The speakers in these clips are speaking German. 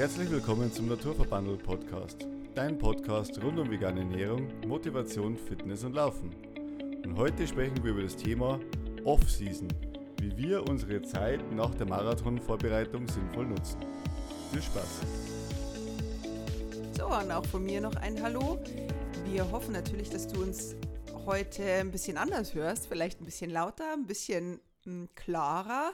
Herzlich willkommen zum Naturverbandel Podcast, dein Podcast rund um vegane Ernährung, Motivation, Fitness und Laufen. Und heute sprechen wir über das Thema Off-Season, wie wir unsere Zeit nach der Marathonvorbereitung sinnvoll nutzen. Viel Spaß! So, und auch von mir noch ein Hallo. Wir hoffen natürlich, dass du uns heute ein bisschen anders hörst, vielleicht ein bisschen lauter, ein bisschen klarer,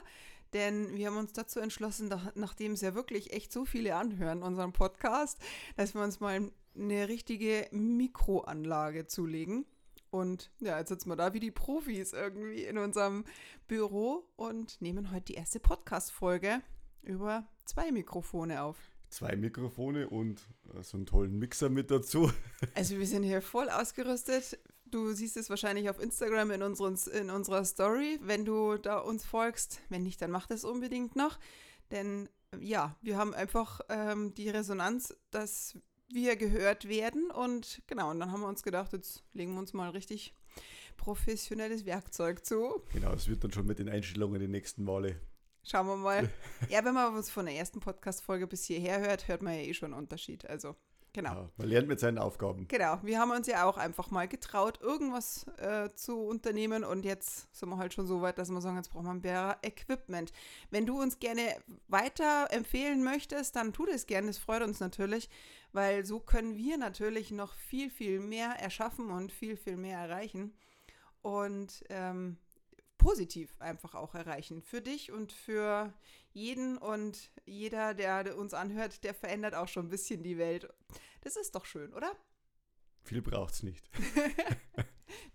denn wir haben uns dazu entschlossen, nachdem es ja wirklich echt so viele anhören, unseren Podcast, dass wir uns mal eine richtige Mikroanlage zulegen. Und ja, jetzt sitzen wir da wie die Profis irgendwie in unserem Büro und nehmen heute die erste Podcast-Folge über 2 Mikrofone auf. 2 Mikrofone und so einen tollen Mixer mit dazu. Also wir sind hier voll ausgerüstet. Du siehst es wahrscheinlich auf Instagram in unserer Story, wenn du da uns folgst. Wenn nicht, dann mach das unbedingt noch. Denn ja, wir haben einfach die Resonanz, dass wir gehört werden. Und genau, und dann haben wir uns gedacht, jetzt legen wir uns mal richtig professionelles Werkzeug zu. Genau, es wird dann schon mit den Einstellungen die nächsten Male. Schauen wir mal. Ja, wenn man uns von der ersten Podcast-Folge bis hierher hört, hört man ja eh schon einen Unterschied. Also, genau. Ja, man lernt mit seinen Aufgaben. Genau. Wir haben uns ja auch einfach mal getraut, irgendwas zu unternehmen. Und jetzt sind wir halt schon so weit, dass wir sagen, jetzt brauchen wir ein besseres Equipment. Wenn du uns gerne weiter empfehlen möchtest, dann tu das gerne. Das freut uns natürlich, weil so können wir natürlich noch viel, viel mehr erschaffen und viel, viel mehr erreichen. Und positiv einfach auch erreichen. Für dich und für jeden und jeder, der uns anhört, der verändert auch schon ein bisschen die Welt. Das ist doch schön, oder? Viel braucht's nicht.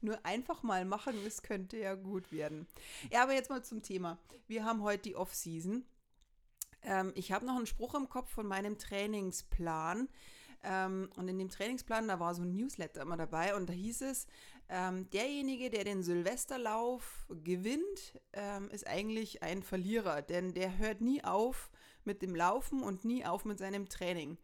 Nur einfach mal machen, das könnte ja gut werden. Ja, aber jetzt mal zum Thema. Wir haben heute die Off-Season. Ich habe noch einen Spruch im Kopf von meinem Trainingsplan. Und in dem Trainingsplan, da war so ein Newsletter immer dabei und da hieß es, derjenige, der den Silvesterlauf gewinnt, ist eigentlich ein Verlierer, denn der hört nie auf mit dem Laufen und nie auf mit seinem Training.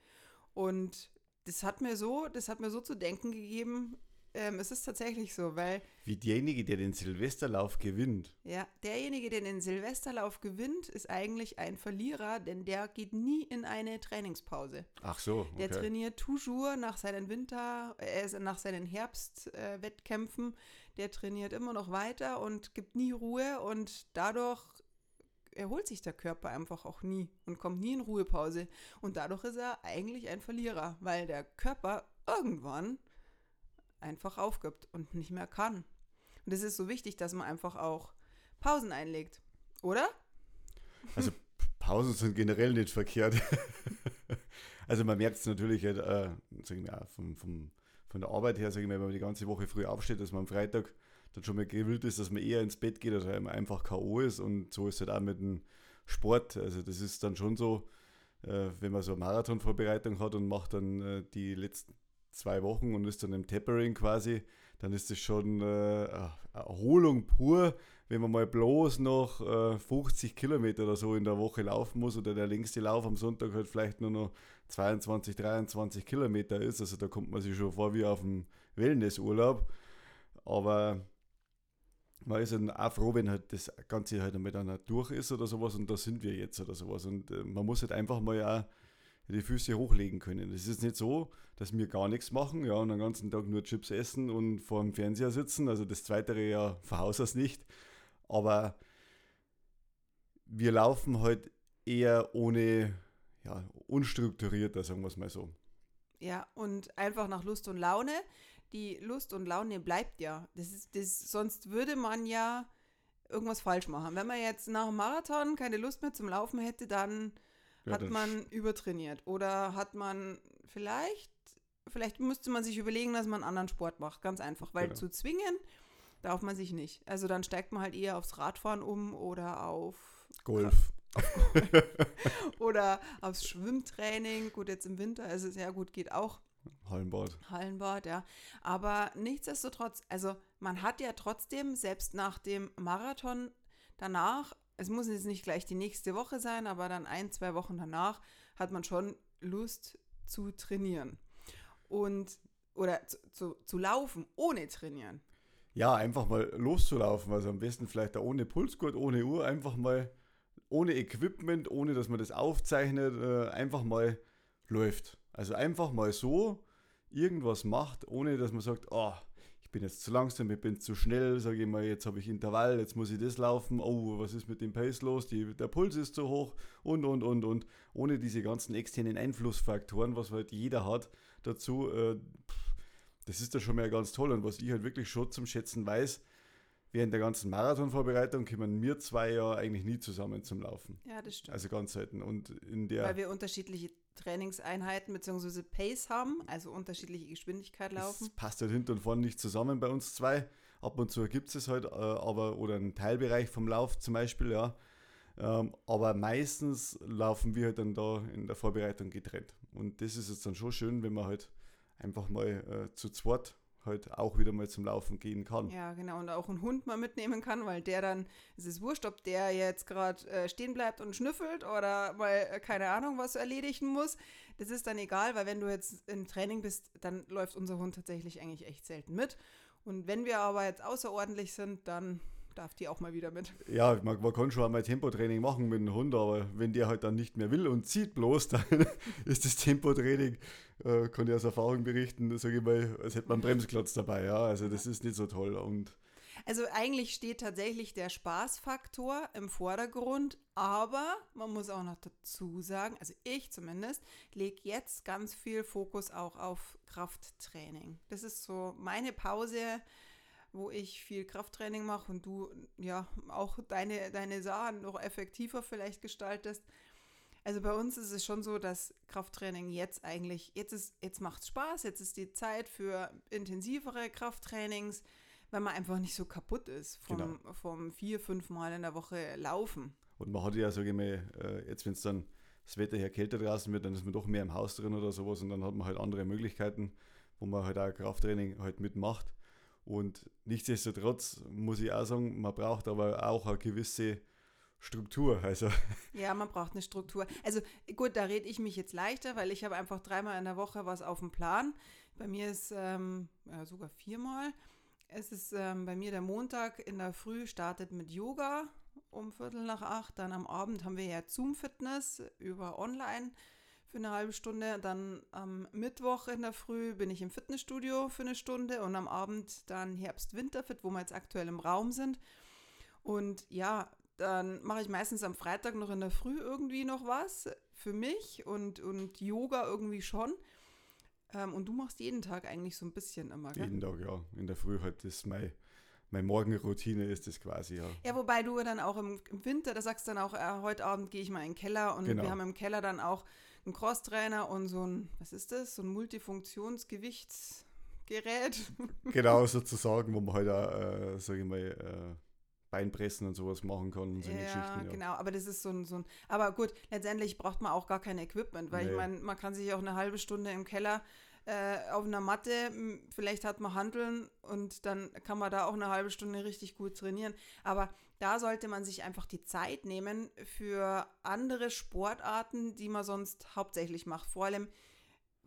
Und das hat mir so zu denken gegeben, es ist tatsächlich so, weil... Wie derjenige, der den Silvesterlauf gewinnt. Ja, derjenige, der den Silvesterlauf gewinnt, ist eigentlich ein Verlierer, denn der geht nie in eine Trainingspause. Ach so, okay. Der trainiert toujours nach seinen Herbstwettkämpfen, der trainiert immer noch weiter und gibt nie Ruhe und dadurch erholt sich der Körper einfach auch nie und kommt nie in Ruhepause. Und dadurch ist er eigentlich ein Verlierer, weil der Körper irgendwann einfach aufgibt und nicht mehr kann. Und es ist so wichtig, dass man einfach auch Pausen einlegt, oder? Also Pausen sind generell nicht verkehrt. Also man merkt es natürlich halt, von der Arbeit her, wenn man die ganze Woche früh aufsteht, dass man am Freitag dann schon mal gewillt ist, dass man eher ins Bett geht oder einfach K.O. ist. Und so ist es halt auch mit dem Sport. Also das ist dann schon so, wenn man so eine Marathonvorbereitung hat und macht dann die letzten 2 Wochen und ist dann im Tapering quasi, dann ist das schon Erholung pur, wenn man mal bloß noch 50 Kilometer oder so in der Woche laufen muss oder der längste Lauf am Sonntag halt vielleicht nur noch 22, 23 Kilometer ist. Also da kommt man sich schon vor wie auf einem Wellnessurlaub. Aber man ist dann auch froh, wenn halt das Ganze halt einmal dann durch ist oder sowas und da sind wir jetzt oder sowas. Und man muss halt einfach mal auch die Füße hochlegen können. Es ist nicht so, dass wir gar nichts machen, ja, und den ganzen Tag nur Chips essen und vor dem Fernseher sitzen. Also das Zweite ja von Haus aus nicht. Aber wir laufen halt eher ohne, ja, unstrukturierter, sagen wir es mal so. Ja, und einfach nach Lust und Laune. Die Lust und Laune bleibt ja. Sonst würde man ja irgendwas falsch machen. Wenn man jetzt nach dem Marathon keine Lust mehr zum Laufen hätte, dann... Hat man übertrainiert oder hat man vielleicht müsste man sich überlegen, dass man einen anderen Sport macht, ganz einfach, weil zu zwingen darf man sich nicht. Also dann steigt man halt eher aufs Radfahren um oder auf Golf. Oder aufs Schwimmtraining, gut, jetzt im Winter ist es ja gut, geht auch. Hallenbad, ja. Aber nichtsdestotrotz, also man hat ja trotzdem, selbst nach dem Marathon danach, es muss jetzt nicht gleich die nächste Woche sein, aber dann 1-2 Wochen danach hat man schon Lust zu trainieren und oder zu laufen ohne trainieren. Ja, einfach mal loszulaufen, also am besten vielleicht auch ohne Pulsgurt, ohne Uhr, einfach mal ohne Equipment, ohne dass man das aufzeichnet, einfach mal läuft. Also einfach mal so irgendwas macht, ohne dass man sagt, oh, ich bin jetzt zu langsam, ich bin zu schnell, sage ich mal, jetzt habe ich Intervall, jetzt muss ich das laufen, oh, was ist mit dem Pace los, der Puls ist zu hoch und. Ohne diese ganzen externen Einflussfaktoren, was halt jeder hat dazu, das ist da schon mal ganz toll. Und was ich halt wirklich schon zum Schätzen weiß, während der ganzen Marathonvorbereitung kommen wir zwei ja eigentlich nie zusammen zum Laufen. Ja, das stimmt. Also ganz selten. Und weil wir unterschiedliche Trainingseinheiten bzw. Pace haben, also unterschiedliche Geschwindigkeit laufen. Das passt halt hinten und vorne nicht zusammen bei uns zwei. Ab und zu gibt es es halt, oder einen Teilbereich vom Lauf zum Beispiel, ja. Aber meistens laufen wir halt dann da in der Vorbereitung getrennt. Und das ist jetzt dann schon schön, wenn man halt einfach mal zu zweit halt auch wieder mal zum Laufen gehen kann. Ja, genau. Und auch einen Hund mal mitnehmen kann, weil der dann, es ist wurscht, ob der jetzt gerade stehen bleibt und schnüffelt oder mal, keine Ahnung, was erledigen muss. Das ist dann egal, weil wenn du jetzt im Training bist, dann läuft unser Hund tatsächlich eigentlich echt selten mit. Und wenn wir aber jetzt außerordentlich sind, dann darf die auch mal wieder mit. Ja, man kann schon einmal Tempotraining machen mit dem Hund, aber wenn der halt dann nicht mehr will und zieht bloß, dann ist das Tempotraining, kann ich aus Erfahrung berichten, sage ich mal, als hätte man einen Bremsklotz dabei. Ja, also das ist nicht so toll. Also eigentlich steht tatsächlich der Spaßfaktor im Vordergrund, aber man muss auch noch dazu sagen, also ich zumindest, lege jetzt ganz viel Fokus auch auf Krafttraining. Das ist so meine Pause, wo ich viel Krafttraining mache und du ja auch deine Sachen noch effektiver vielleicht gestaltest. Also bei uns ist es schon so, dass Krafttraining jetzt macht es Spaß, jetzt ist die Zeit für intensivere Krafttrainings, weil man einfach nicht so kaputt ist vom 4-5 Mal in der Woche Laufen. Und man hat ja, sage ich mal, jetzt wenn es dann das Wetter her kälter draußen wird, dann ist man doch mehr im Haus drin oder sowas und dann hat man halt andere Möglichkeiten, wo man halt auch Krafttraining halt mitmacht. Und nichtsdestotrotz muss ich auch sagen, man braucht aber auch eine gewisse Struktur. Also. Ja, man braucht eine Struktur. Also gut, da rede ich mich jetzt leichter, weil ich habe einfach 3-mal in der Woche was auf dem Plan. Bei mir ist sogar 4-mal. Es ist bei mir der Montag in der Früh startet mit Yoga um 7:15. Dann am Abend haben wir ja Zoom-Fitness über online für eine halbe Stunde, dann am Mittwoch in der Früh bin ich im Fitnessstudio für eine Stunde und am Abend dann Herbst-Winter-Fit, wo wir jetzt aktuell im Raum sind. Und ja, dann mache ich meistens am Freitag noch in der Früh irgendwie noch was für mich und Yoga irgendwie schon. Und du machst jeden Tag eigentlich so ein bisschen immer, gell? Jeden Tag, ja. In der Früh halt ist meine Morgenroutine ist das quasi, ja. Ja, wobei du dann auch im Winter, da sagst du dann auch, heute Abend gehe ich mal in den Keller und genau. Wir haben im Keller dann auch einen Crosstrainer und so ein Multifunktionsgewichtsgerät. Genau, sozusagen, wo man halt auch, sage ich mal, Beinpressen und sowas machen kann und so eine Geschichten. Ja, genau, aber das ist so ein. Aber gut, letztendlich braucht man auch gar kein Equipment, weil ich meine, man kann sich auch eine halbe Stunde im Keller auf einer Matte, vielleicht hat man Hanteln und dann kann man da auch eine halbe Stunde richtig gut trainieren. Aber da sollte man sich einfach die Zeit nehmen für andere Sportarten, die man sonst hauptsächlich macht. Vor allem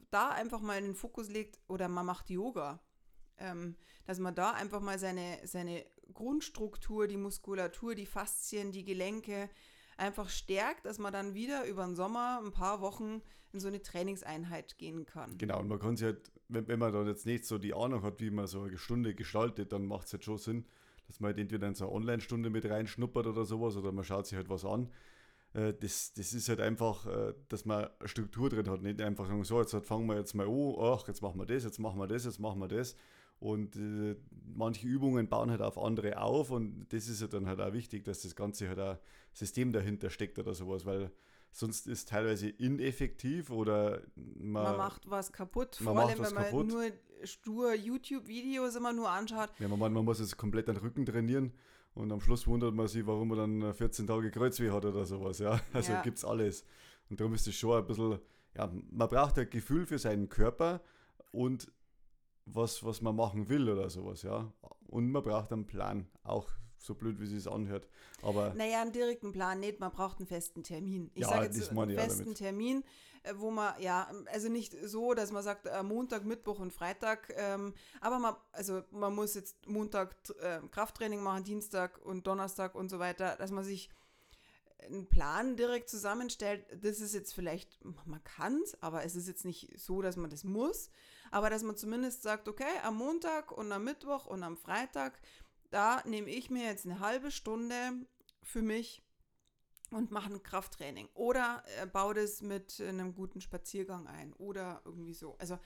da einfach mal in den Fokus legt oder man macht Yoga. Dass man da einfach mal seine Grundstruktur, die Muskulatur, die Faszien, die Gelenke einfach stärkt, dass man dann wieder über den Sommer ein paar Wochen in so eine Trainingseinheit gehen kann. Genau, und man kann sich halt, wenn man da jetzt nicht so die Ahnung hat, wie man so eine Stunde gestaltet, dann macht es halt schon Sinn, dass man halt entweder in so eine Online-Stunde mit reinschnuppert oder sowas, oder man schaut sich halt was an. Das ist halt einfach, dass man Struktur drin hat, nicht einfach sagen, so, jetzt fangen wir jetzt mal an, ach, jetzt machen wir das, jetzt machen wir das, jetzt machen wir das. Und manche Übungen bauen halt auf andere auf und das ist ja dann halt auch wichtig, dass das Ganze halt ein System dahinter steckt oder sowas, weil sonst ist teilweise ineffektiv oder man macht was kaputt, vor allem wenn man nur stur YouTube-Videos immer nur anschaut. Ja, man muss jetzt komplett den Rücken trainieren und am Schluss wundert man sich, warum man dann 14 Tage Kreuzweh hat oder sowas, ja, also gibt's alles. Und darum ist es schon ein bisschen, ja, man braucht ein Gefühl für seinen Körper und was man machen will oder sowas, ja. Und man braucht einen Plan, auch so blöd, wie es sich anhört. Aber naja, einen direkten Plan nicht, man braucht einen festen Termin. Ich sage jetzt einen festen Termin, wo man, ja, also nicht so, dass man sagt, Montag, Mittwoch und Freitag, aber man muss jetzt Montag Krafttraining machen, Dienstag und Donnerstag und so weiter, dass man sich einen Plan direkt zusammenstellt, das ist jetzt vielleicht, man kann es, aber es ist jetzt nicht so, dass man das muss, aber dass man zumindest sagt, okay, am Montag und am Mittwoch und am Freitag, da nehme ich mir jetzt eine halbe Stunde für mich und mache ein Krafttraining oder baue das mit einem guten Spaziergang ein oder irgendwie so. Also,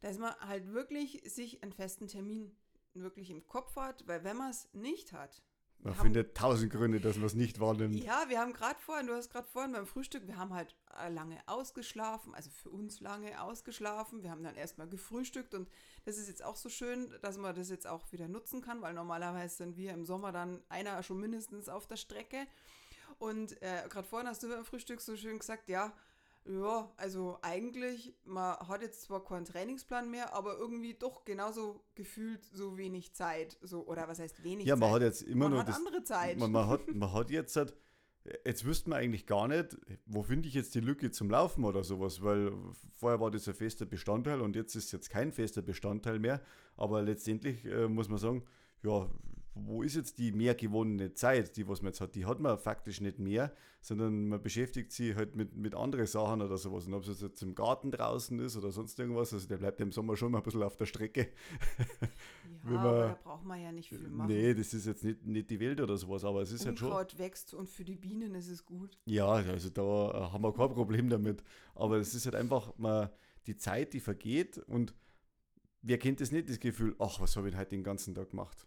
dass man halt wirklich sich einen festen Termin wirklich im Kopf hat, weil wenn man es nicht hat, man findet tausend Gründe, dass man es nicht wahrnimmt. Ja, wir haben gerade vorhin, du hast gerade vorhin beim Frühstück, wir haben halt lange ausgeschlafen, also für uns lange ausgeschlafen. Wir haben dann erstmal gefrühstückt und das ist jetzt auch so schön, dass man das jetzt auch wieder nutzen kann, weil normalerweise sind wir im Sommer dann einer schon mindestens auf der Strecke. Und gerade vorhin hast du beim Frühstück so schön gesagt, ja, also eigentlich, man hat jetzt zwar keinen Trainingsplan mehr, aber irgendwie doch genauso gefühlt so wenig Zeit. So, oder was heißt wenig Zeit? Ja, man Zeit? Hat jetzt immer man noch das, andere Zeit. Man hat jetzt halt, jetzt wüsste man eigentlich gar nicht, wo finde ich jetzt die Lücke zum Laufen oder sowas, weil vorher war das ein fester Bestandteil und jetzt ist jetzt kein fester Bestandteil mehr. Aber letztendlich muss man sagen, ja, wo ist jetzt die mehr gewonnene Zeit, die was man jetzt hat? Die hat man faktisch nicht mehr, sondern man beschäftigt sich halt mit anderen Sachen oder sowas. Und ob es jetzt im Garten draußen ist oder sonst irgendwas, also der bleibt im Sommer schon mal ein bisschen auf der Strecke. Ja, aber da braucht man ja nicht viel machen. Nee, das ist jetzt nicht die Welt oder sowas, aber es ist halt schon... Unkraut wächst und für die Bienen ist es gut. Ja, also da haben wir kein Problem damit. Aber es ist halt einfach die Zeit, die vergeht und wer kennt das nicht, das Gefühl, ach, was habe ich heute den ganzen Tag gemacht?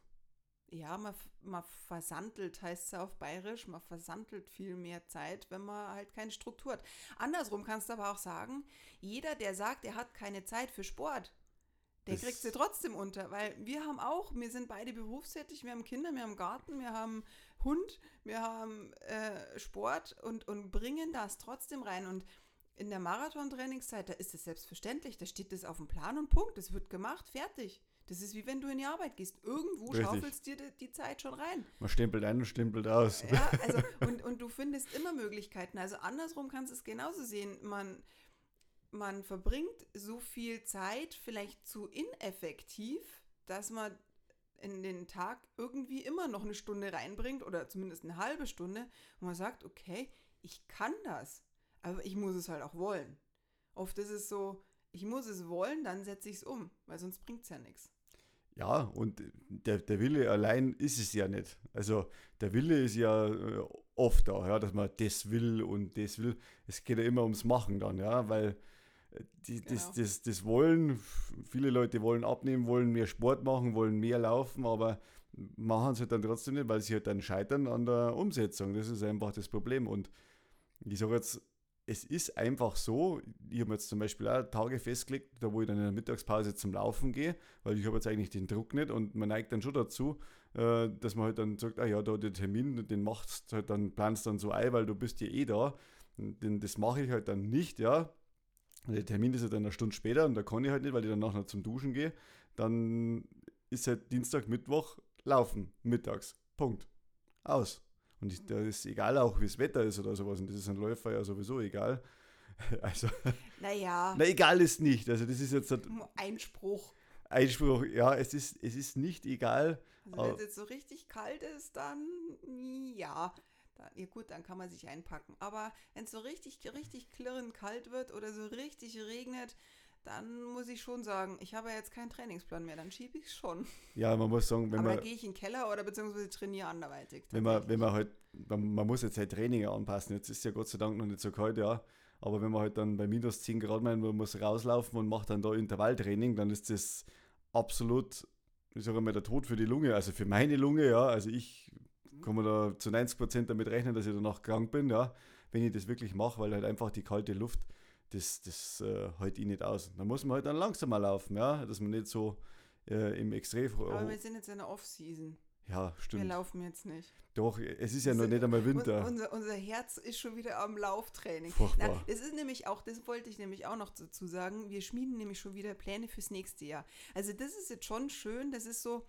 Ja, man versandelt, heißt es auf Bayerisch, man versandelt viel mehr Zeit, wenn man halt keine Struktur hat. Andersrum kannst du aber auch sagen, jeder, der sagt, er hat keine Zeit für Sport, der kriegt sie trotzdem unter, weil wir sind beide berufstätig, wir haben Kinder, wir haben Garten, wir haben Hund, wir haben Sport und bringen das trotzdem rein. Und in der Marathon-Trainingszeit, da ist das selbstverständlich, da steht das auf dem Plan und Punkt, das wird gemacht, fertig. Das ist wie wenn du in die Arbeit gehst. Irgendwo schaufelst dir die Zeit schon rein. Man stempelt ein und stempelt aus. Ja, also und du findest immer Möglichkeiten. Also andersrum kannst du es genauso sehen. Man verbringt so viel Zeit, vielleicht zu ineffektiv, dass man in den Tag irgendwie immer noch eine Stunde reinbringt oder zumindest eine halbe Stunde und man sagt, okay, ich kann das, aber ich muss es halt auch wollen. Oft ist es so, ich muss es wollen, dann setze ich es um, weil sonst bringt es ja nichts. Ja, und der Wille allein ist es ja nicht. Also der Wille ist ja oft da, ja, dass man das will und das will. Es geht ja immer ums Machen dann, ja, weil das Wollen, viele Leute wollen abnehmen, wollen mehr Sport machen, wollen mehr laufen, aber machen es halt dann trotzdem nicht, weil sie halt dann scheitern an der Umsetzung. Das ist einfach das Problem. Und ich sage jetzt, es ist einfach so, ich habe jetzt zum Beispiel auch Tage festgelegt, da wo ich dann in der Mittagspause zum Laufen gehe, weil ich habe jetzt eigentlich den Druck nicht und man neigt dann schon dazu, dass man halt dann sagt, ah ja, da den Termin, den machst halt dann, planst dann so ein, weil du bist ja eh da. Denn das mache ich halt dann nicht, ja. Der Termin ist halt dann eine Stunde später und da kann ich halt nicht, weil ich dann nachher zum Duschen gehe. Dann ist halt Dienstag, Mittwoch laufen, mittags. Punkt. Aus. Und da ist egal auch, wie das Wetter ist oder sowas. Und das ist ein Läufer ja sowieso egal. Also, naja. Na, egal ist nicht. Also das ist jetzt Einspruch. Einspruch, ja, es ist nicht egal. Also wenn es jetzt so richtig kalt ist, dann ja, gut, dann kann man sich einpacken. Aber wenn es so richtig, richtig klirrend kalt wird oder so richtig regnet, dann muss ich schon sagen, ich habe ja jetzt keinen Trainingsplan mehr, dann schiebe ich es schon. Ja, man muss sagen, aber dann gehe ich in den Keller oder beziehungsweise trainiere anderweitig. Wenn man halt, man muss jetzt halt Training anpassen, jetzt ist ja Gott sei Dank noch nicht so kalt, ja, aber wenn man halt dann bei minus 10 Grad meint, man muss rauslaufen und macht dann da Intervalltraining, dann ist das absolut, ich sage mal, der Tod für die Lunge, also für meine Lunge, ja, also ich kann mir da zu 90% damit rechnen, dass ich danach krank bin, ja, wenn ich das wirklich mache, weil halt einfach die kalte Luft das hält ihn nicht aus. Da muss man halt dann langsamer laufen, ja, dass man nicht so im Extrem... Aber wir sind jetzt in der Off-Season. Ja, stimmt. Wir laufen jetzt nicht. Doch, es ist ja noch nicht einmal Winter. Unser Herz ist schon wieder am Lauftraining. Furchtbar. Es ist nämlich auch, das wollte ich nämlich auch noch dazu sagen, wir schmieden nämlich schon wieder Pläne fürs nächste Jahr. Also das ist jetzt schon schön, das ist so...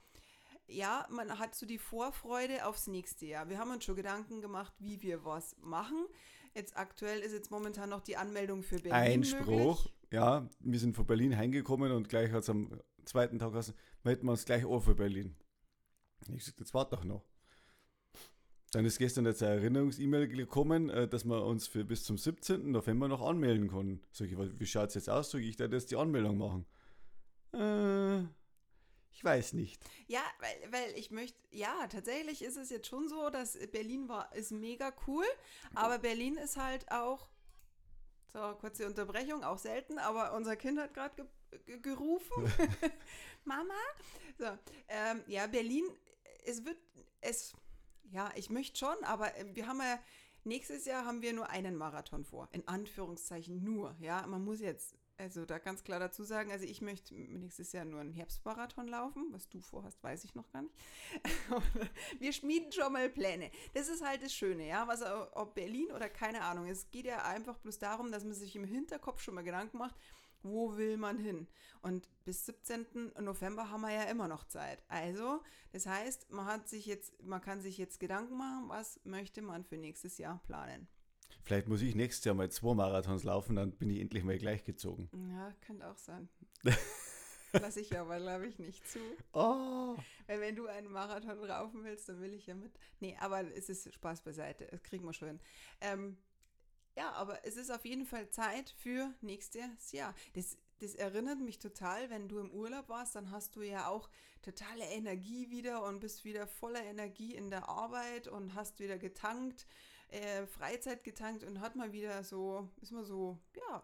Ja, man hat so die Vorfreude aufs nächste Jahr. Wir haben uns schon Gedanken gemacht, wie wir was machen. Jetzt aktuell ist jetzt momentan noch die Anmeldung für Berlin Einspruch, möglich. Ja, wir sind von Berlin heimgekommen und gleich hat es am zweiten Tag geheißen, wir hätten uns gleich auch für Berlin. Ich sagte, jetzt warte doch noch. Dann ist gestern jetzt eine Erinnerungs-E-Mail gekommen, dass wir uns für bis zum 17. November noch anmelden konnten. Sag ich, wie schaut es jetzt aus? Sag ich, da jetzt die Anmeldung machen. Ich weiß nicht. Ja, weil ich möchte, ja, tatsächlich ist es jetzt schon so, dass Berlin ist mega cool, aber Berlin ist halt auch, so, kurze Unterbrechung, auch selten, aber unser Kind hat gerade gerufen. Mama? So, ja, Berlin, ja, ich möchte schon, aber wir haben ja, nächstes Jahr haben wir nur einen Marathon vor, in Anführungszeichen nur, ja, man muss jetzt... Also da ganz klar dazu sagen, also ich möchte nächstes Jahr nur einen Herbstmarathon laufen. Was du vorhast, weiß ich noch gar nicht. Wir schmieden schon mal Pläne. Das ist halt das Schöne, ja, was ob Berlin oder keine Ahnung. Es geht ja einfach bloß darum, dass man sich im Hinterkopf schon mal Gedanken macht, wo will man hin? Und bis 17. November haben wir ja immer noch Zeit. Also, das heißt, man kann sich jetzt Gedanken machen, was möchte man für nächstes Jahr planen. Vielleicht muss ich nächstes Jahr mal 2 Marathons laufen, dann bin ich endlich mal gleichgezogen. Ja, könnte auch sein. Lass ich aber, glaube ich, nicht zu. Oh. Weil wenn du einen Marathon laufen willst, dann will ich ja mit. Nee, aber es ist Spaß beiseite, das kriegen wir schon hin. Ja, aber es ist auf jeden Fall Zeit für nächstes Jahr. Das erinnert mich total, wenn du im Urlaub warst, dann hast du ja auch totale Energie wieder und bist wieder voller Energie in der Arbeit und hast wieder getankt. Freizeit getankt und hat mal wieder so, ist man so, ja,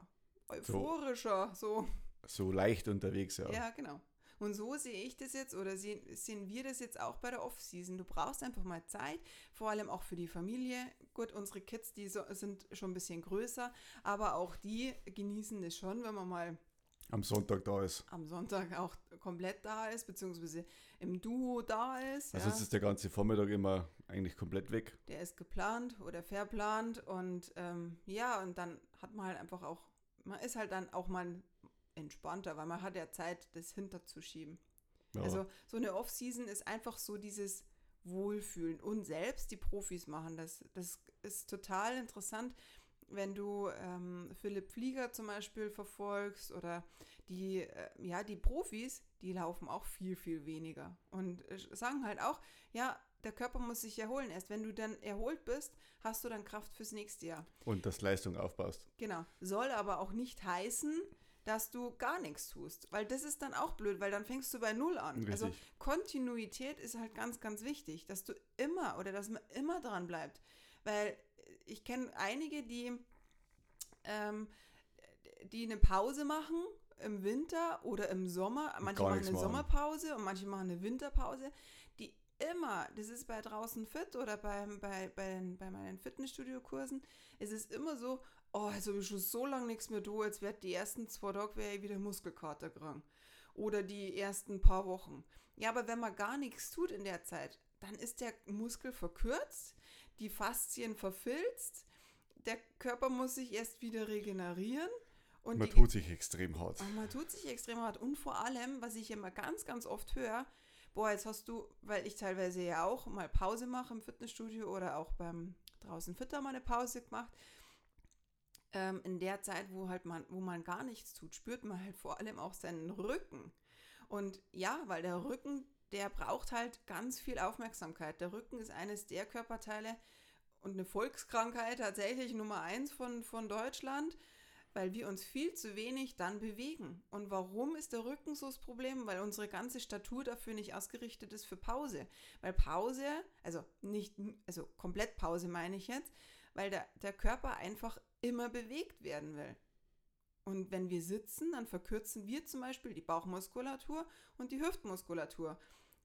euphorischer, so. So leicht unterwegs, ja. Ja, genau. Und so sehe ich das jetzt oder sehen wir das jetzt auch bei der Off-Season. Du brauchst einfach mal Zeit, vor allem auch für die Familie. Gut, unsere Kids, die sind schon ein bisschen größer, aber auch die genießen es schon, wenn man mal am Sonntag da ist. Am Sonntag auch komplett da ist, beziehungsweise im Duo da ist. Also ja. Jetzt ist der ganze Vormittag immer eigentlich komplett weg. Der ist geplant oder verplant und ja, und dann hat man halt einfach auch, man ist halt dann auch mal entspannter, weil man hat ja Zeit, das hinterzuschieben. Ja. Also so eine Off-Season ist einfach so dieses Wohlfühlen und selbst die Profis machen das. Das ist total interessant. Wenn du Philipp Flieger zum Beispiel verfolgst oder die Profis, die laufen auch viel, viel weniger und sagen halt auch, ja, der Körper muss sich erholen. Erst wenn du dann erholt bist, hast du dann Kraft fürs nächste Jahr. Und dass Leistung aufbaust. Genau. Soll aber auch nicht heißen, dass du gar nichts tust, weil das ist dann auch blöd, weil dann fängst du bei Null an. Richtig. Also Kontinuität ist halt ganz, ganz wichtig, dass du immer oder dass man immer dran bleibt, weil ich kenne einige, die eine Pause machen im Winter oder im Sommer. Manche machen eine Sommerpause und manche machen eine Winterpause. Die immer, das ist bei draußen fit oder bei meinen Fitnessstudio-Kursen, es ist immer so, oh, jetzt habe ich schon so lange nichts mehr da, jetzt wird die ersten 2 Tage wieder Muskelkater kriegen. Oder die ersten paar Wochen. Ja, aber wenn man gar nichts tut in der Zeit, dann ist der Muskel verkürzt, die Faszien verfilzt, der Körper muss sich erst wieder regenerieren. Und man tut sich extrem hart. Man tut sich extrem hart und vor allem, was ich immer ganz, ganz oft höre, boah, jetzt hast du, weil ich teilweise ja auch mal Pause mache im Fitnessstudio oder auch beim draußen Fitter mal eine Pause gemacht, in der Zeit, wo man gar nichts tut, spürt man halt vor allem auch seinen Rücken. Und ja, weil der Rücken, der braucht halt ganz viel Aufmerksamkeit. Der Rücken ist eines der Körperteile und eine Volkskrankheit, tatsächlich Nummer 1 von Deutschland, weil wir uns viel zu wenig dann bewegen. Und warum ist der Rücken so das Problem? Weil unsere ganze Statur dafür nicht ausgerichtet ist für Pause. Weil Pause, also komplett Pause meine ich jetzt, weil der Körper einfach immer bewegt werden will. Und wenn wir sitzen, dann verkürzen wir zum Beispiel die Bauchmuskulatur und die Hüftmuskulatur.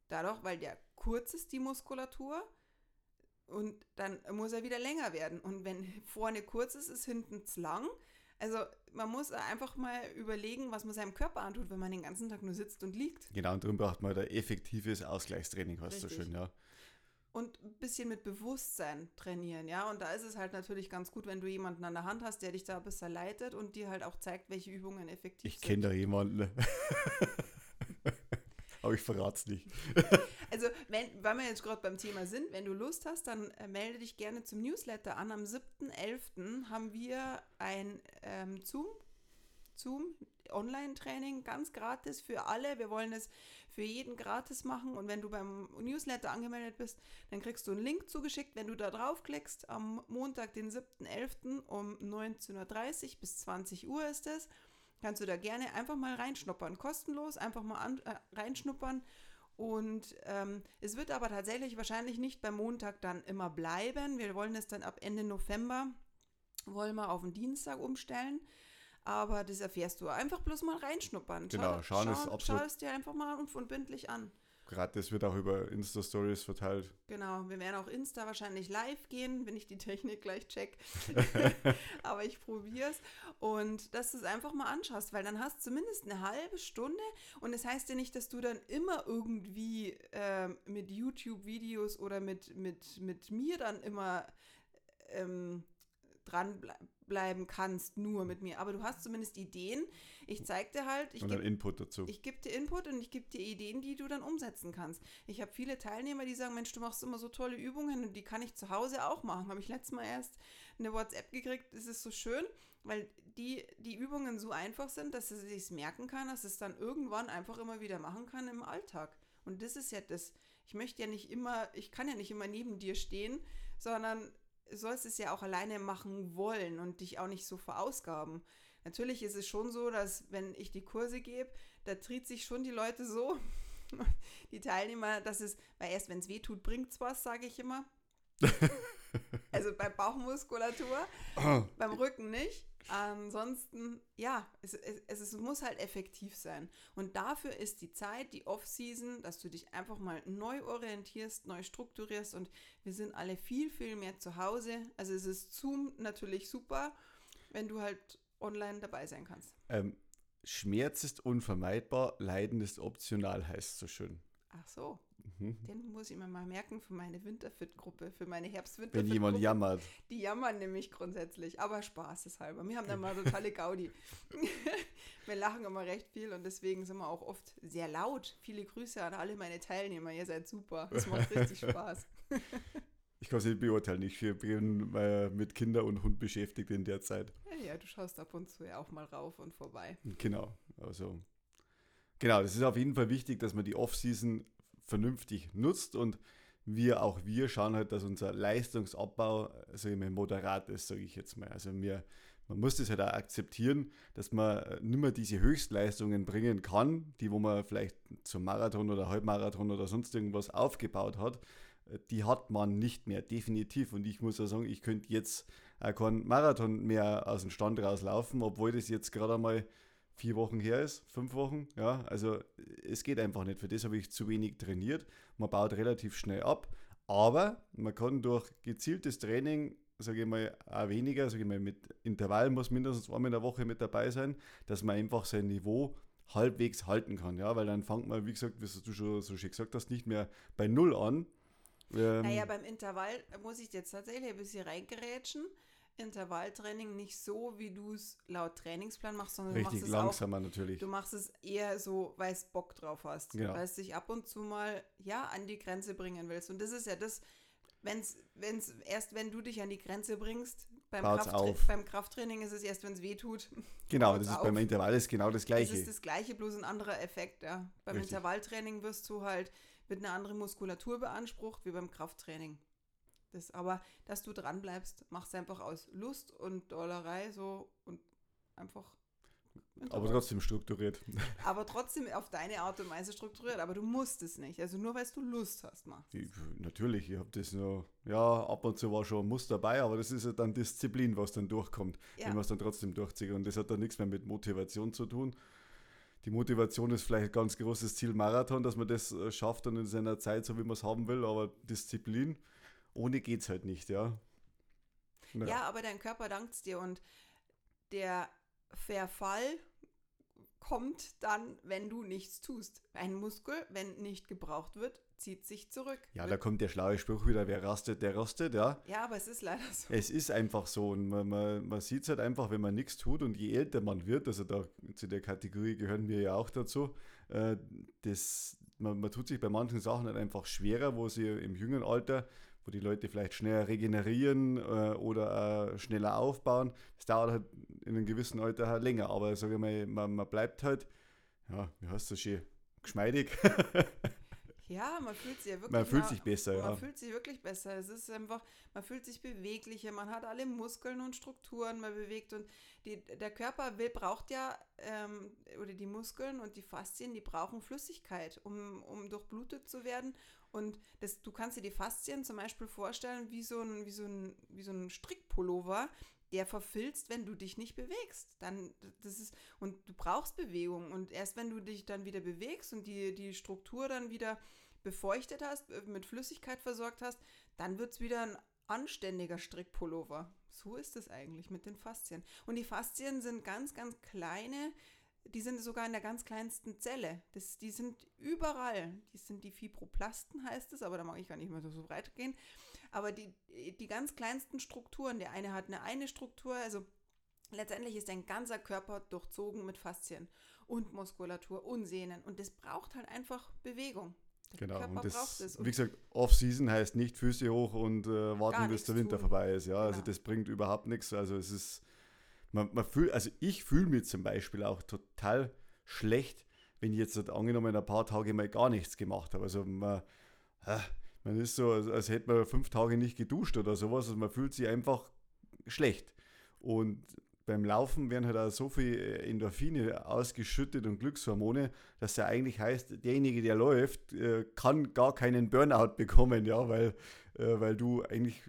Dadurch, weil der kurz ist, die Muskulatur, und dann muss er wieder länger werden. Und wenn vorne kurz ist, ist hinten lang. Also man muss einfach mal überlegen, was man seinem Körper antut, wenn man den ganzen Tag nur sitzt und liegt. Genau, und darum braucht man da effektives Ausgleichstraining, was so schön, ja. Und ein bisschen mit Bewusstsein trainieren, ja. Und da ist es halt natürlich ganz gut, wenn du jemanden an der Hand hast, der dich da besser leitet und dir halt auch zeigt, welche Übungen effektiv sind. Ich kenne da jemanden. Aber ich verrate es nicht. Also, weil wir jetzt gerade beim Thema sind, wenn du Lust hast, dann melde dich gerne zum Newsletter an. Am 7.11. haben wir ein Zoom Zoom, Online-Training, ganz gratis für alle. Wir wollen es für jeden gratis machen. Und wenn du beim Newsletter angemeldet bist, dann kriegst du einen Link zugeschickt. Wenn du da draufklickst, am Montag, den 7.11. um 19.30 Uhr bis 20 Uhr ist es, kannst du da gerne einfach mal reinschnuppern. Kostenlos, einfach mal reinschnuppern. Und es wird aber tatsächlich wahrscheinlich nicht beim Montag dann immer bleiben. Wir wollen es dann ab Ende November, wollen wir auf den Dienstag umstellen. Aber das erfährst du. Einfach bloß mal reinschnuppern. Genau, schau es dir einfach mal unverbindlich an. Gerade das wird auch über Insta-Stories verteilt. Genau, wir werden auch Insta wahrscheinlich live gehen, wenn ich die Technik gleich check. Aber ich probiere es. Und dass du es einfach mal anschaust, weil dann hast du zumindest eine halbe Stunde. Und das heißt ja nicht, dass du dann immer irgendwie mit YouTube-Videos oder mit mir dann immer dranbleiben kannst, nur mit mir. Aber du hast zumindest Ideen. Ich zeig dir halt. Und dann Input dazu. Ich gebe dir Input und ich gebe dir Ideen, die du dann umsetzen kannst. Ich habe viele Teilnehmer, die sagen, Mensch, du machst immer so tolle Übungen und die kann ich zu Hause auch machen. Habe ich letztes Mal erst eine WhatsApp gekriegt. Es ist so schön, weil die Übungen so einfach sind, dass sie sich merken kann, dass es dann irgendwann einfach immer wieder machen kann im Alltag. Und das ist ja das. Ich kann ja nicht immer neben dir stehen, sondern sollst es ja auch alleine machen wollen und dich auch nicht so verausgaben. Natürlich ist es schon so, dass wenn ich die Kurse gebe, da tritt sich schon die Leute so, die Teilnehmer, weil erst wenn es weh tut, bringt es was, sage ich immer. Also bei Bauchmuskulatur, beim Rücken nicht. Ansonsten, ja, es muss halt effektiv sein. Und dafür ist die Zeit, die Off-Season, dass du dich einfach mal neu orientierst, neu strukturierst. Und wir sind alle viel, viel mehr zu Hause. Also es ist Zoom natürlich super, wenn du halt online dabei sein kannst. Schmerz ist unvermeidbar, Leiden ist optional, heißt es so schön. Ach so, den muss ich mir mal merken für meine Winterfit-Gruppe, für meine Herbst-Winter-Fit-Gruppe. Wenn jemand jammert. Die jammern nämlich grundsätzlich, aber spaßeshalber. Wir haben da mal totale Gaudi. Wir lachen immer recht viel und deswegen sind wir auch oft sehr laut. Viele Grüße an alle meine Teilnehmer, ihr seid super. Es macht richtig Spaß. Ich kann es nicht beurteilen, ich bin mit Kinder und Hund beschäftigt in der Zeit. Ja, du schaust ab und zu ja auch mal rauf und vorbei. Genau, also... Genau, das ist auf jeden Fall wichtig, dass man die Off-Season vernünftig nutzt und wir schauen halt, dass unser Leistungsabbau so immer moderat ist, sage ich jetzt mal. Also man muss das halt auch akzeptieren, dass man nicht mehr diese Höchstleistungen bringen kann, die wo man vielleicht zum Marathon oder Halbmarathon oder sonst irgendwas aufgebaut hat, die hat man nicht mehr, definitiv. Und ich muss ja sagen, ich könnte jetzt auch keinen Marathon mehr aus dem Stand rauslaufen, obwohl das jetzt gerade einmal 4 Wochen her ist, 5 Wochen, ja, also es geht einfach nicht. Für das habe ich zu wenig trainiert. Man baut relativ schnell ab, aber man kann durch gezieltes Training, sage ich mal, auch weniger, sage ich mal, mit Intervallen muss mindestens 2 Mal in der Woche mit dabei sein, dass man einfach sein Niveau halbwegs halten kann, ja, weil dann fängt man, wie gesagt, wie du schon so schön gesagt hast, nicht mehr bei Null an. Naja, beim Intervall muss ich jetzt tatsächlich ein bisschen reingerätschen. Intervalltraining nicht so, wie du es laut Trainingsplan machst, sondern richtig, du machst es langsamer auch, natürlich. Du machst es eher so, weil es Bock drauf hast, genau. Weil es dich ab und zu mal an die Grenze bringen willst. Und das ist ja das, wenn du dich an die Grenze bringst, beim Krafttraining ist es erst, wenn es weh tut. Genau, das ist beim Intervall ist genau das Gleiche. Das ist das Gleiche, bloß ein anderer Effekt. Ja. Beim richtig. Intervalltraining wirst du halt mit einer anderen Muskulatur beansprucht, wie beim Krafttraining. Aber dass du dran bleibst, machst einfach aus Lust und Dollerei so und einfach. Aber trotzdem strukturiert. Aber trotzdem auf deine Art und Weise strukturiert, aber du musst es nicht. Also nur weil du Lust hast, machst du es. Natürlich, ich habe das nur, ab und zu war schon ein Muss dabei, aber das ist ja dann Disziplin, was dann durchkommt, wenn man es dann trotzdem durchzieht. Und das hat dann nichts mehr mit Motivation zu tun. Die Motivation ist vielleicht ein ganz großes Ziel Marathon, dass man das schafft dann in seiner Zeit, so wie man es haben will, aber Disziplin. Ohne geht's halt nicht, ja. Naja. Ja, aber dein Körper dankt's dir und der Verfall kommt dann, wenn du nichts tust. Ein Muskel, wenn nicht gebraucht wird, zieht sich zurück. Ja, da kommt der schlaue Spruch wieder, wer rastet, der rostet, ja. Ja, aber es ist leider so. Es ist einfach so und man sieht es halt einfach, wenn man nichts tut und je älter man wird, also da zu der Kategorie gehören wir ja auch dazu, man tut sich bei manchen Sachen halt einfach schwerer, wo sie im jüngeren Alter wo die Leute vielleicht schneller regenerieren oder schneller aufbauen. Das dauert halt in einem gewissen Alter halt länger, aber sag ich mal, man bleibt halt, ja, wie heißt das schön, geschmeidig. Ja, man fühlt sich ja wirklich. Man fühlt sich besser, man ja. Man fühlt sich wirklich besser. Es ist einfach, man fühlt sich beweglicher, man hat alle Muskeln und Strukturen, man bewegt und der Körper braucht ja, oder die Muskeln und die Faszien, die brauchen Flüssigkeit, um durchblutet zu werden. Und du kannst dir die Faszien zum Beispiel vorstellen wie so ein Strickpullover, der verfilzt, wenn du dich nicht bewegst. Und du brauchst Bewegung. Und erst wenn du dich dann wieder bewegst und die Struktur dann wieder befeuchtet hast, mit Flüssigkeit versorgt hast, dann wird es wieder ein anständiger Strickpullover. So ist es eigentlich mit den Faszien. Und die Faszien sind ganz, ganz kleine. Die sind sogar in der ganz kleinsten Zelle. Die sind überall. Die sind die Fibroplasten, heißt es, aber da mag ich gar nicht mehr so weit gehen. Aber die ganz kleinsten Strukturen, der eine hat eine Struktur, also letztendlich ist dein ganzer Körper durchzogen mit Faszien und Muskulatur und Sehnen. Und das braucht halt einfach Bewegung. Genau, und das, wie gesagt, Off-Season heißt nicht Füße hoch und warten, bis der Winter vorbei ist. Ja, genau. Also das bringt überhaupt nichts. Also es ist... ich fühle mich zum Beispiel auch total schlecht, wenn ich jetzt angenommen ein paar Tage mal gar nichts gemacht habe. Also man ist so, als hätte man 5 Tage nicht geduscht oder sowas. Also man fühlt sich einfach schlecht. Und beim Laufen werden halt auch so viele Endorphine ausgeschüttet und Glückshormone, dass ja eigentlich heißt, derjenige, der läuft, kann gar keinen Burnout bekommen, ja, weil du eigentlich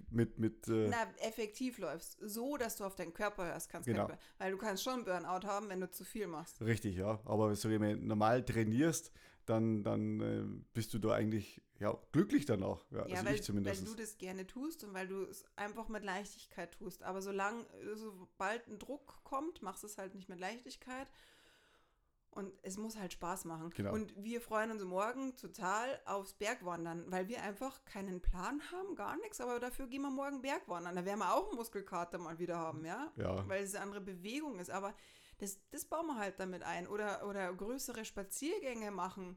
effektiv läufst, so dass du auf deinen Körper hörst, kannst genau. Weil du kannst schon Burnout haben, wenn du zu viel machst. Richtig, ja, aber so wenn du normal trainierst, dann bist du da eigentlich ja, glücklich danach. Ja, also weil, ich zumindest. Weil du das gerne tust und weil du es einfach mit Leichtigkeit tust. Aber sobald ein Druck kommt, machst du es halt nicht mit Leichtigkeit. Und es muss halt Spaß machen. Genau. Und wir freuen uns morgen total aufs Bergwandern, weil wir einfach keinen Plan haben, gar nichts. Aber dafür gehen wir morgen Bergwandern. Da werden wir auch einen Muskelkater mal wieder haben, ja. Weil es eine andere Bewegung ist. Aber das bauen wir halt damit ein. Oder größere Spaziergänge machen.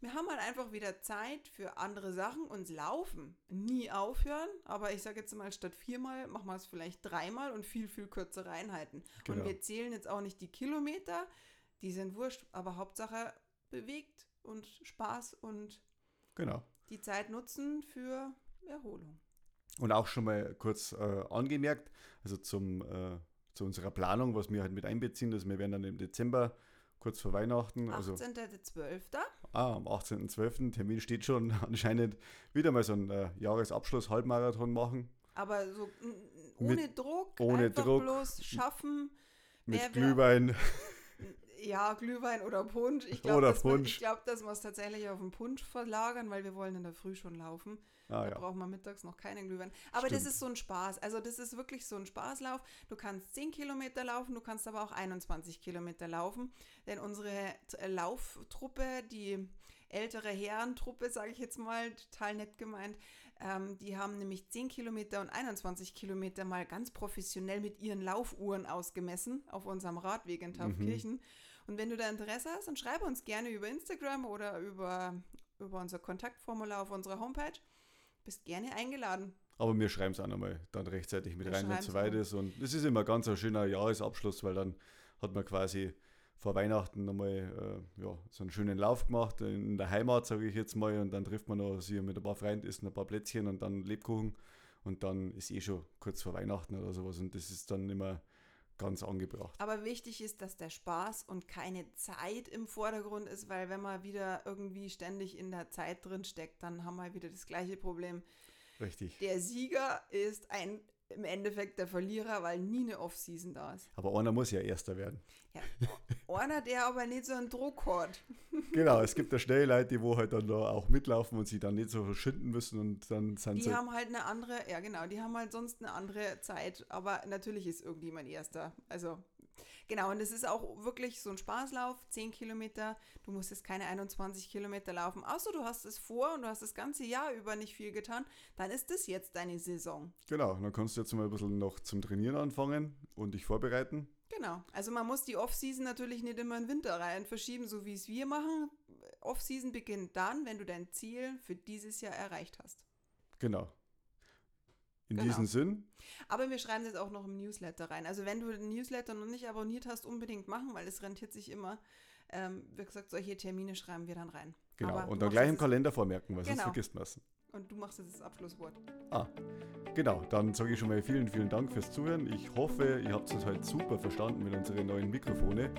Wir haben halt einfach wieder Zeit für andere Sachen und Laufen. Nie aufhören, aber ich sage jetzt mal, statt 4-mal machen wir es vielleicht 3-mal und viel, viel kürzere Einheiten. Genau. Und wir zählen jetzt auch nicht die Kilometer, die sind wurscht, aber Hauptsache bewegt und Spaß und genau. Die Zeit nutzen für Erholung. Und auch schon mal kurz angemerkt, also zu unserer Planung, was wir halt mit einbeziehen, dass wir werden dann im Dezember kurz vor Weihnachten. 18.12. Am 18.12. Termin steht schon, anscheinend wieder mal so einen Jahresabschluss-Halbmarathon machen. Aber so ohne Druck, bloß schaffen. Mit Glühwein. Ja, Glühwein oder Punsch. Ich glaube, dass wir es tatsächlich auf den Punsch verlagern, weil wir wollen in der Früh schon laufen. Da braucht man mittags noch keinen Glühwein. Aber Stimmt. Das ist so ein Spaß. Also das ist wirklich so ein Spaßlauf. Du kannst 10 Kilometer laufen, du kannst aber auch 21 Kilometer laufen. Denn unsere Lauftruppe, die ältere Herrentruppe, sage ich jetzt mal, total nett gemeint, die haben nämlich 10 Kilometer und 21 Kilometer mal ganz professionell mit ihren Laufuhren ausgemessen auf unserem Radweg in Taufkirchen. Mhm. Und wenn du da Interesse hast, dann schreibe uns gerne über Instagram oder über unser Kontaktformular auf unserer Homepage. Bist gerne eingeladen. Aber wir schreiben es auch nochmal dann rechtzeitig mit rein, wenn es soweit ist. Und es ist immer ganz ein schöner Jahresabschluss, weil dann hat man quasi vor Weihnachten nochmal so einen schönen Lauf gemacht, in der Heimat, sage ich jetzt mal. Und dann trifft man noch sich mit ein paar Freunden, isst ein paar Plätzchen und dann Lebkuchen. Und dann ist schon kurz vor Weihnachten oder sowas. Und das ist dann immer ganz angebracht. Aber wichtig ist, dass der Spaß und keine Zeit im Vordergrund ist, weil wenn man wieder irgendwie ständig in der Zeit drin steckt, dann haben wir wieder das gleiche Problem. Richtig. Der Sieger ist im Endeffekt der Verlierer, weil nie eine Off-Season da ist. Aber einer muss ja Erster werden. Ja, einer, der aber nicht so einen Druck hat. Genau, es gibt ja schnell Leute, die wo halt dann da auch mitlaufen und sie dann nicht so verschinden müssen und dann sind sie... Die haben halt eine andere, ja genau, die haben halt sonst eine andere Zeit, aber natürlich ist irgendjemand Erster. Also, genau, und es ist auch wirklich so ein Spaßlauf, 10 Kilometer, du musst jetzt keine 21 Kilometer laufen, außer du hast es vor und du hast das ganze Jahr über nicht viel getan, dann ist das jetzt deine Saison. Genau, dann kannst du jetzt mal ein bisschen noch zum Trainieren anfangen und dich vorbereiten. Genau, also man muss die Off-Season natürlich nicht immer in den Winter rein verschieben, so wie es wir machen. Off-Season beginnt dann, wenn du dein Ziel für dieses Jahr erreicht hast. Genau, In diesem Sinn. Aber wir schreiben das auch noch im Newsletter rein. Also wenn du den Newsletter noch nicht abonniert hast, unbedingt machen, weil es rentiert sich immer. Wie gesagt, solche Termine schreiben wir dann rein. Genau, aber und dann gleich im Kalender vormerken, weil sonst vergisst man es. Und du machst jetzt das Abschlusswort. Genau, dann sage ich schon mal vielen, vielen Dank fürs Zuhören. Ich hoffe, ihr habt es halt super verstanden mit unseren neuen Mikrofone.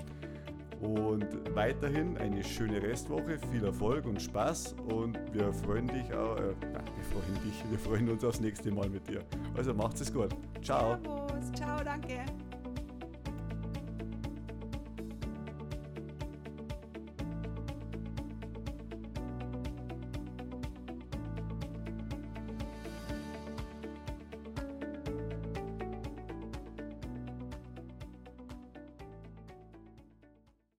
Und weiterhin eine schöne Restwoche, viel Erfolg und Spaß und wir freuen uns aufs nächste Mal mit dir. Also macht's es gut. Ciao. Servus, ciao, danke.